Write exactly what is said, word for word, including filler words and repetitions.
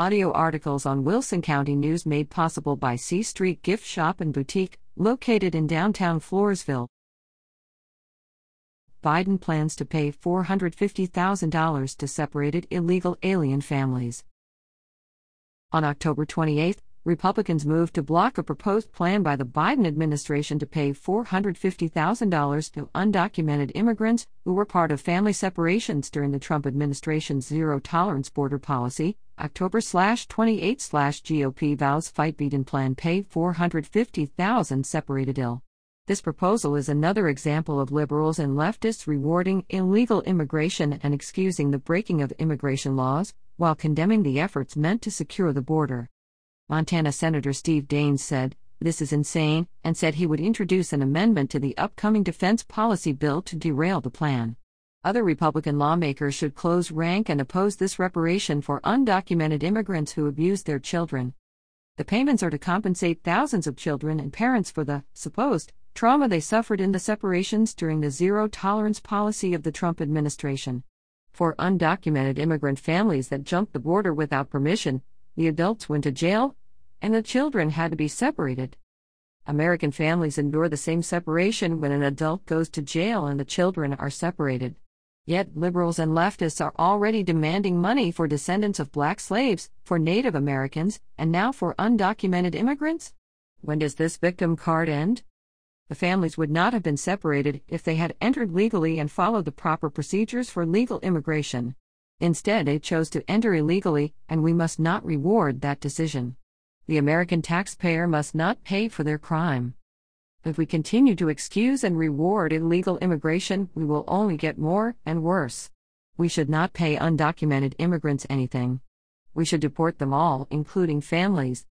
Audio articles on Wilson County News made possible by C Street Gift Shop and Boutique, located in downtown Floresville. Biden plans to pay four hundred fifty thousand dollars to separated illegal alien families. On October twenty-eighth, Republicans moved to block a proposed plan by the Biden administration to pay four hundred fifty thousand dollars to undocumented immigrants who were part of family separations during the Trump administration's zero-tolerance border policy. October twenty-eighth G O P vows fight Biden plan pay four hundred fifty thousand dollars separated ill. This proposal is another example of liberals and leftists rewarding illegal immigration and excusing the breaking of immigration laws, while condemning the efforts meant to secure the border. Montana Senator Steve Daines said, "This is insane," and said he would introduce an amendment to the upcoming defense policy bill to derail the plan. Other Republican lawmakers should close rank and oppose this reparation for undocumented immigrants who abuse their children. The payments are to compensate thousands of children and parents for the supposed trauma they suffered in the separations during the zero-tolerance policy of the Trump administration. For undocumented immigrant families that jumped the border without permission, the adults went to jail, and the children had to be separated. American families endure the same separation when an adult goes to jail and the children are separated. Yet liberals and leftists are already demanding money for descendants of black slaves, for Native Americans, and now for undocumented immigrants? When does this victim card end? The families would not have been separated if they had entered legally and followed the proper procedures for legal immigration. Instead, they chose to enter illegally, and we must not reward that decision. The American taxpayer must not pay for their crime. If we continue to excuse and reward illegal immigration, we will only get more and worse. We should not pay undocumented immigrants anything. We should deport them all, including families.